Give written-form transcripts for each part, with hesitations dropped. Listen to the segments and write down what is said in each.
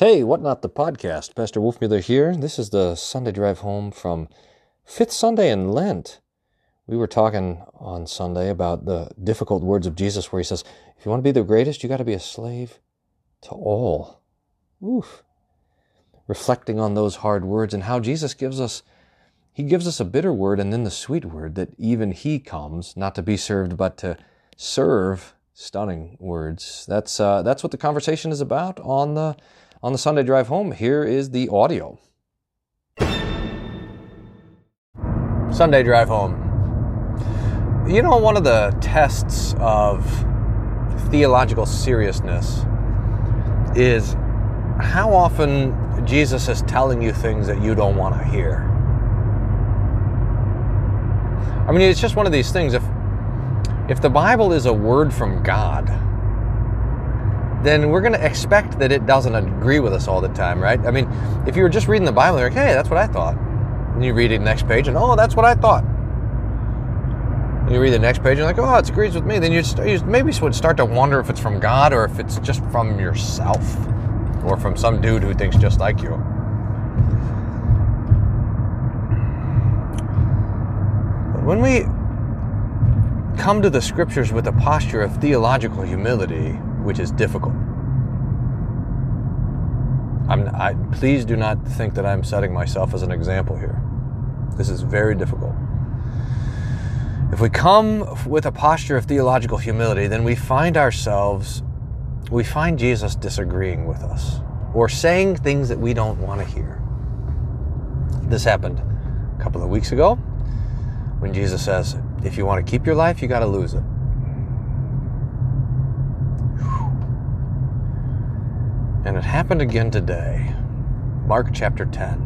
Hey, What Not the Podcast. Pastor Wolfmuller here. This is the Sunday drive home from Fifth Sunday in Lent. We were talking on Sunday about the difficult words of Jesus where he says, if you want to be the greatest, you got to be a slave to all. Oof. Reflecting on those hard words and how Jesus gives us a bitter word and then the sweet word that even he comes, not to be served, but to serve. Stunning words. That's what the conversation is about on the Sunday drive home. Here is the audio. Sunday drive home. You know, one of the tests of theological seriousness is how often Jesus is telling you things that you don't want to hear. I mean, it's just one of these things. If the Bible is a word from God, then we're going to expect that it doesn't agree with us all the time, right? I mean, if you were just reading the Bible, you're like, hey, that's what I thought. And you read it the next page, and oh, that's what I thought. And you read the next page, and you're like, oh, it agrees with me. Then you maybe would start to wonder if it's from God or if it's just from yourself or from some dude who thinks just like you. But when we come to the Scriptures with a posture of theological humility, which is difficult. Please do not think that I'm setting myself as an example here. This is very difficult. If we come with a posture of theological humility, then we find Jesus disagreeing with us or saying things that we don't want to hear. This happened a couple of weeks ago when Jesus says, if you want to keep your life, you got to lose it. And it happened again today. Mark chapter 10.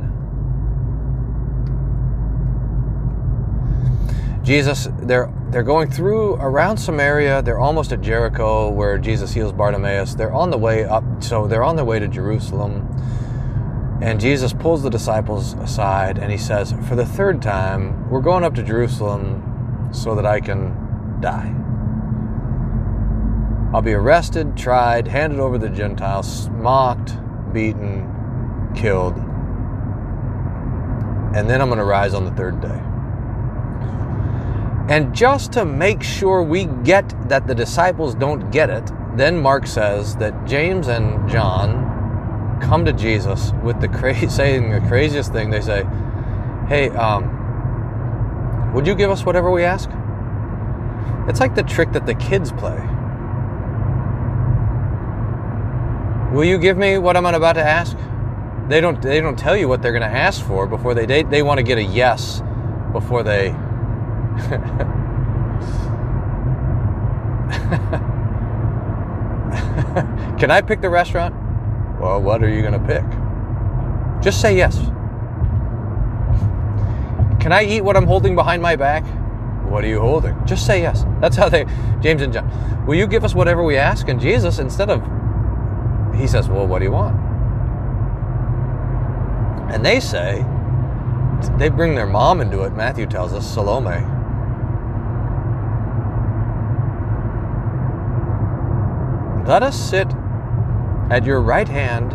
Jesus, they're going through around Samaria. They're almost at Jericho where Jesus heals Bartimaeus. They're on the way up, so they're on their way to Jerusalem. And Jesus pulls the disciples aside and he says, for the third time, we're going up to Jerusalem so that I can die. I'll be arrested, tried, handed over to the Gentiles, mocked, beaten, killed, and then I'm going to rise on the third day. And just to make sure we get that the disciples don't get it, then Mark says that James and John come to Jesus with saying the craziest thing. They say, hey, would you give us whatever we ask? It's like the trick that the kids play. Will you give me what I'm about to ask? They don't tell you what they're going to ask for before they want to get a yes before they Can I pick the restaurant? Well, what are you going to pick? Just say yes. Can I eat what I'm holding behind my back? What are you holding? Just say yes. That's how James and John, will you give us whatever we ask? And Jesus, he says, well, what do you want? And they bring their mom into it. Matthew tells us, Salome. Let us sit at your right hand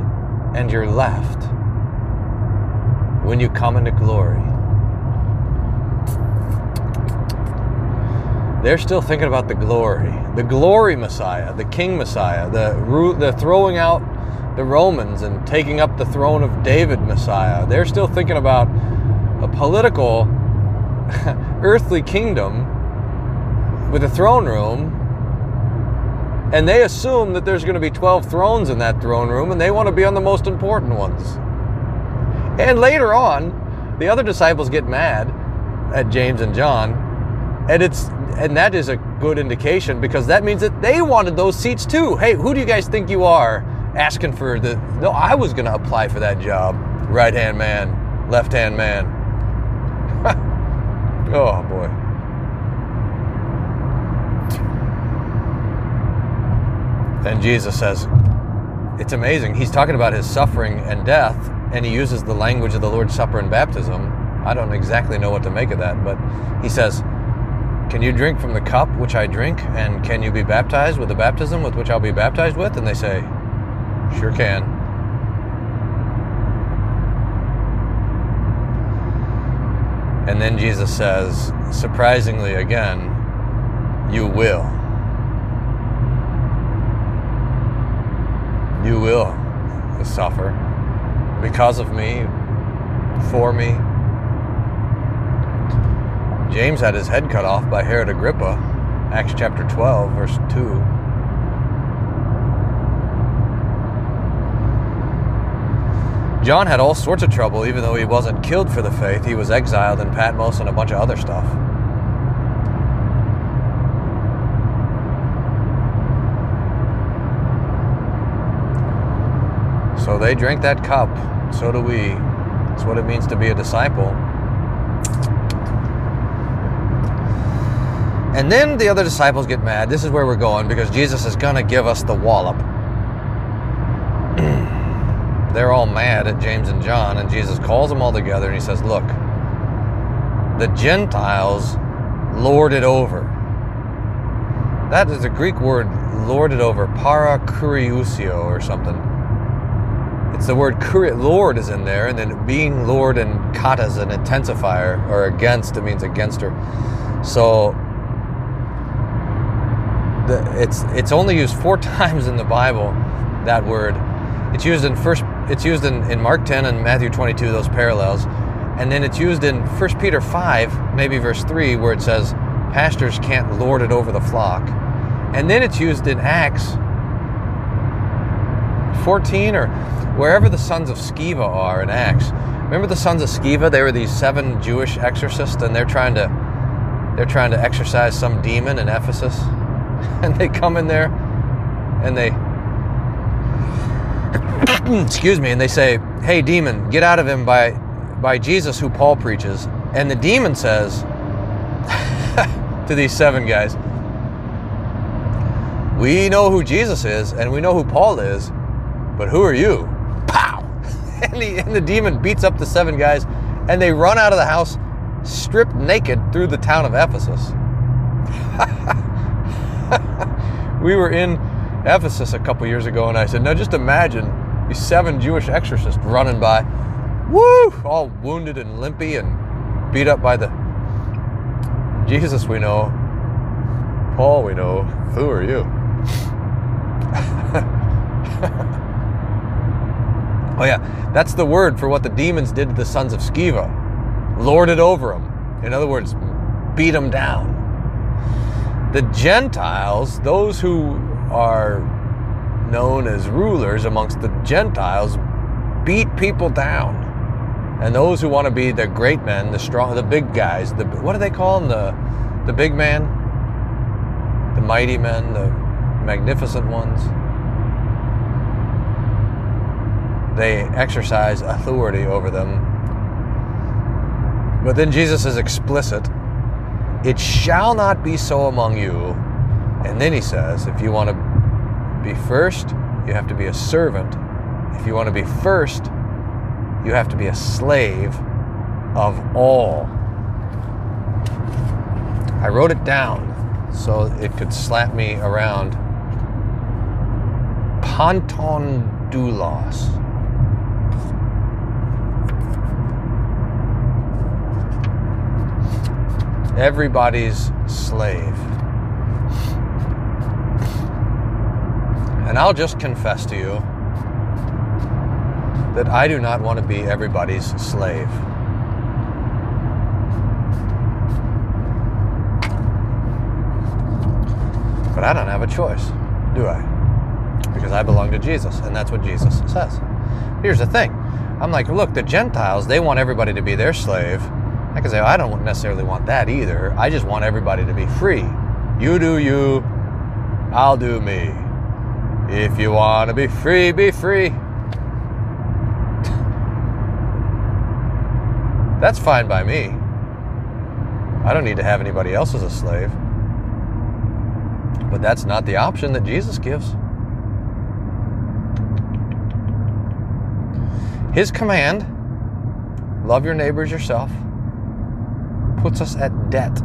and your left when you come into glory. They're still thinking about the glory Messiah, the King Messiah, the throwing out the Romans and taking up the throne of David Messiah. They're still thinking about a political earthly kingdom with a throne room, and they assume that there's going to be 12 thrones in that throne room, and they want to be on the most important ones. And later on, the other disciples get mad at James and John, and that is a good indication, because that means that they wanted those seats too. Hey, who do you guys think you are asking for No, I was going to apply for that job. Right-hand man, left-hand man. Oh, boy. And Jesus says, it's amazing. He's talking about his suffering and death, and he uses the language of the Lord's Supper and baptism. I don't exactly know what to make of that, but he says, can you drink from the cup which I drink, and can you be baptized with the baptism with which I'll be baptized with? And they say, sure can. And then Jesus says, surprisingly again, you will. You will suffer because of me, for me. James had his head cut off by Herod Agrippa, Acts chapter 12, verse 2. John had all sorts of trouble, even though he wasn't killed for the faith. He was exiled in Patmos and a bunch of other stuff. So they drank that cup. So do we. It's what it means to be a disciple. And then the other disciples get mad. This is where we're going, because Jesus is going to give us the wallop. They're all mad at James and John, and Jesus calls them all together and he says, look, the Gentiles lord it over. That is the Greek word lord it over, para kuriusio or something. It's the word lord is in there, and then being lord and kata is an intensifier, or against, it means against her. So it's only used 4 times in the Bible, that word. It's used in It's used in Mark 10 and Matthew 22, those parallels. And then it's used in First Peter 5, maybe verse 3, where it says, pastors can't lord it over the flock. And then it's used in Acts 14, or wherever the sons of Sceva are in Acts. Remember the sons of Sceva? They were these 7 Jewish exorcists, and they're trying to exorcise some demon in Ephesus. And they come in there, and they... excuse me, and they say, hey, demon, get out of him by Jesus who Paul preaches. And the demon says to these 7 guys, we know who Jesus is, and we know who Paul is, but who are you? Pow! And the demon beats up the 7 guys, and they run out of the house stripped naked through the town of Ephesus. We were in Ephesus a couple years ago, and I said, now just imagine these 7 Jewish exorcists running by, woo, all wounded and limpy and beat up by the Jesus we know, Paul we know, who are you? Oh yeah, that's the word for what the demons did to the sons of Sceva, lorded over them. In other words, beat them down. The Gentiles, those who are known as rulers amongst the Gentiles, beat people down. And those who want to be the great men, the strong, the big guys, the, what do they call them? The big man, the mighty men, the magnificent ones. They exercise authority over them. But then Jesus is explicit. It shall not be so among you. And then he says, if you want to be first, you have to be a servant. If you want to be first, you have to be a slave of all. I wrote it down so it could slap me around. Panton doulos. Everybody's slave. And I'll just confess to you that I do not want to be everybody's slave. But I don't have a choice, do I? Because I belong to Jesus, and that's what Jesus says. Here's the thing. I'm like, look, the Gentiles, they want everybody to be their slave. I can say, well, I don't necessarily want that either. I just want everybody to be free. You do you, I'll do me. If you want to be free, be free. That's fine by me. I don't need to have anybody else as a slave. But that's not the option that Jesus gives. His command, love your neighbor as yourself, puts us at debt.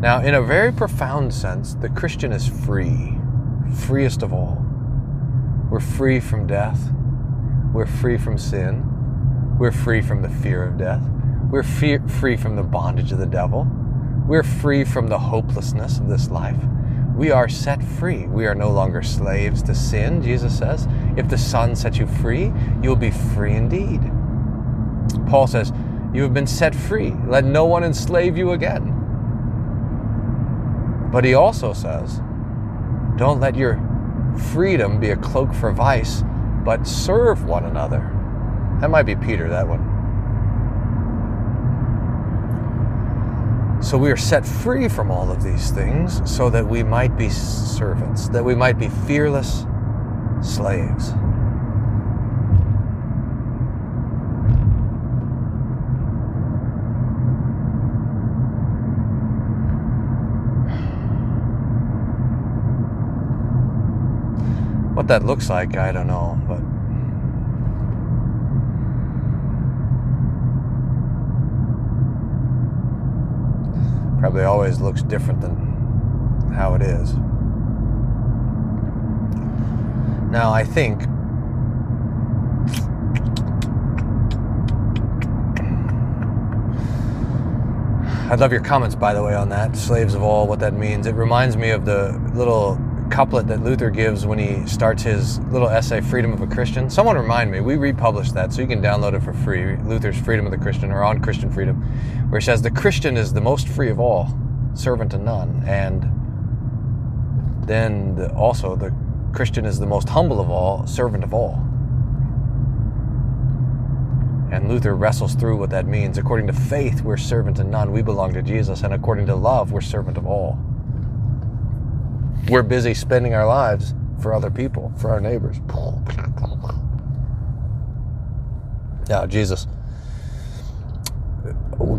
Now, in a very profound sense, the Christian is free, freest of all. We're free from death. We're free from sin. We're free from the fear of death. We're free from the bondage of the devil. We're free from the hopelessness of this life. We are set free. We are no longer slaves to sin, Jesus says. If the Son sets you free, you will be free indeed. Paul says, you have been set free. Let no one enslave you again. But he also says, don't let your freedom be a cloak for vice, but serve one another. That might be Peter, that one. So we are set free from all of these things so that we might be servants, that we might be fearless slaves. What that looks like, I don't know, but probably always looks different than how it is. Now, I think I'd love your comments, by the way, on that, slaves of all, what that means. It reminds me of the little couplet that Luther gives when he starts his little essay, Freedom of a Christian. Someone remind me, we republished that, so you can download it for free, Luther's Freedom of the Christian, or On Christian Freedom, where he says, the Christian is the most free of all, servant to none. And then also the Christian is the most humble of all, servant of all. And Luther wrestles through what that means. According to faith, we're servant to none. We belong to Jesus. And according to love, we're servant of all. We're busy spending our lives for other people, for our neighbors. Now, Jesus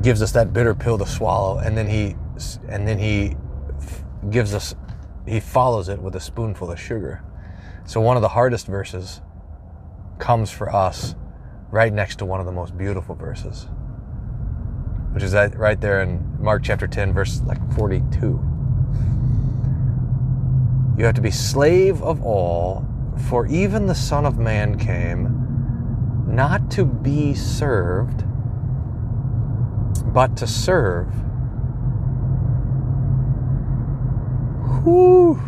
gives us that bitter pill to swallow, and then he gives us, he follows it with a spoonful of sugar. So one of the hardest verses comes for us right next to one of the most beautiful verses, which is that right there in Mark chapter 10, verse like 42. You have to be slave of all, for even the Son of Man came not to be served, but to serve. Whew.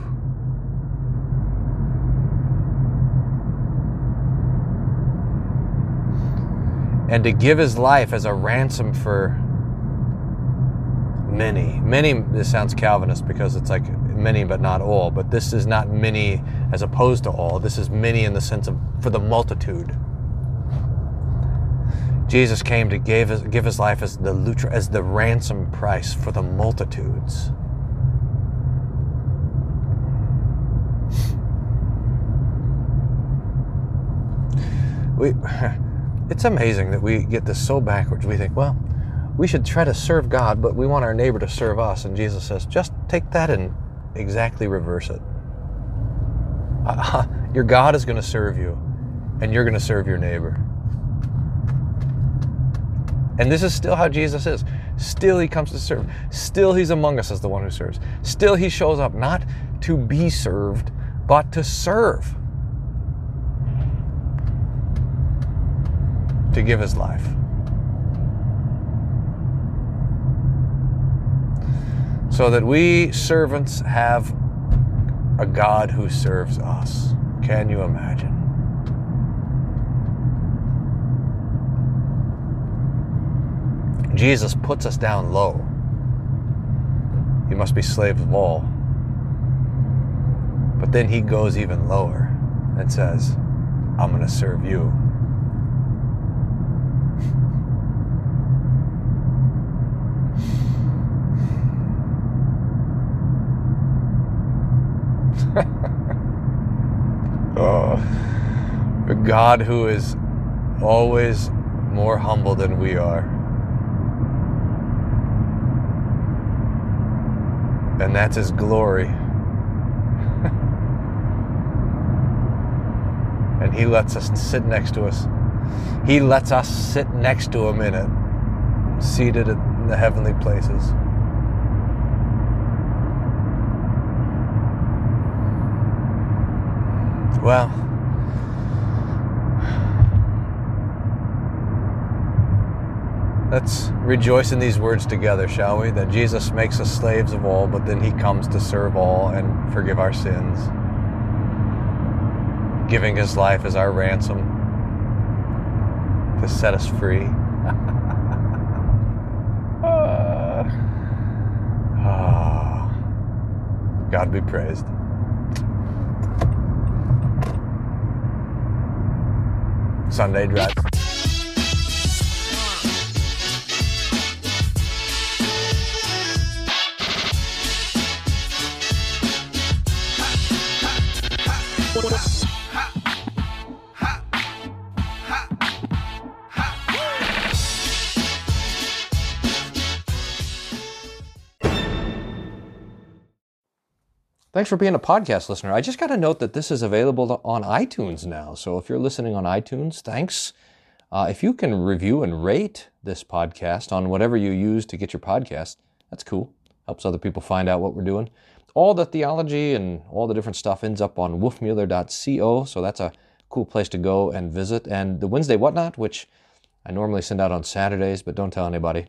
And to give his life as a ransom for many. Many, this sounds Calvinist because it's like many but not all, but this is not many as opposed to all. This is many in the sense of for the multitude. Jesus came to give his life as the ransom price for the multitudes. It's amazing that we get this so backwards. We think, well, we should try to serve God, but we want our neighbor to serve us. And Jesus says, just take that and exactly reverse it. Your God is going to serve you, and you're going to serve your neighbor. And this is still how Jesus is. Still he comes to serve. Still he's among us as the one who serves. Still he shows up not to be served, but to serve. To give his life. So that we servants have a God who serves us. Can you imagine? Jesus puts us down low. You must be slaves of all. But then he goes even lower and says, I'm going to serve you. A God who is always more humble than we are. And that's his glory. And he lets us sit next to us. He lets us sit next to him in it, seated in the heavenly places. Well, Let's rejoice in these words together, shall we? That Jesus makes us slaves of all, but then he comes to serve all and forgive our sins, giving his life as our ransom to set us free. God be praised. Sunday drive. Thanks for being a podcast listener. I just got to note that this is available on iTunes now. So if you're listening on iTunes, thanks. If you can review and rate this podcast on whatever you use to get your podcast, that's cool. Helps other people find out what we're doing. All the theology and all the different stuff ends up on wolfmuller.co. So that's a cool place to go and visit. And the Wednesday Whatnot, which I normally send out on Saturdays, but don't tell anybody,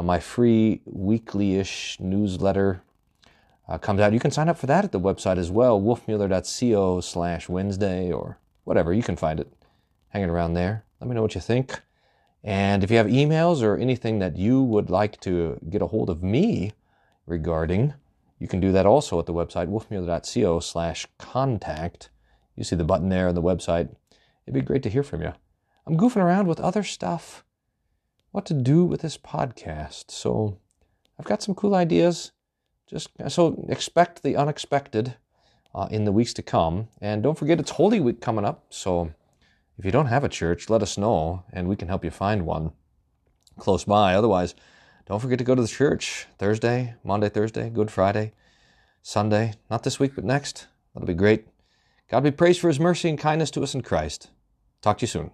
my free weekly-ish newsletter comes out. You can sign up for that at the website as well, wolfmuller.co/Wednesday or whatever. You can find it hanging around there. Let me know what you think. And if you have emails or anything that you would like to get a hold of me regarding, you can do that also at the website, wolfmuller.co/contact. You see the button there on the website. It'd be great to hear from you. I'm goofing around with other stuff, what to do with this podcast. So I've got some cool ideas. Just so expect the unexpected in the weeks to come. And don't forget, it's Holy Week coming up. So if you don't have a church, let us know, and we can help you find one close by. Otherwise, don't forget to go to the church Thursday, Monday, Thursday, Good Friday, Sunday. Not this week, but next. That'll be great. God be praised for his mercy and kindness to us in Christ. Talk to you soon.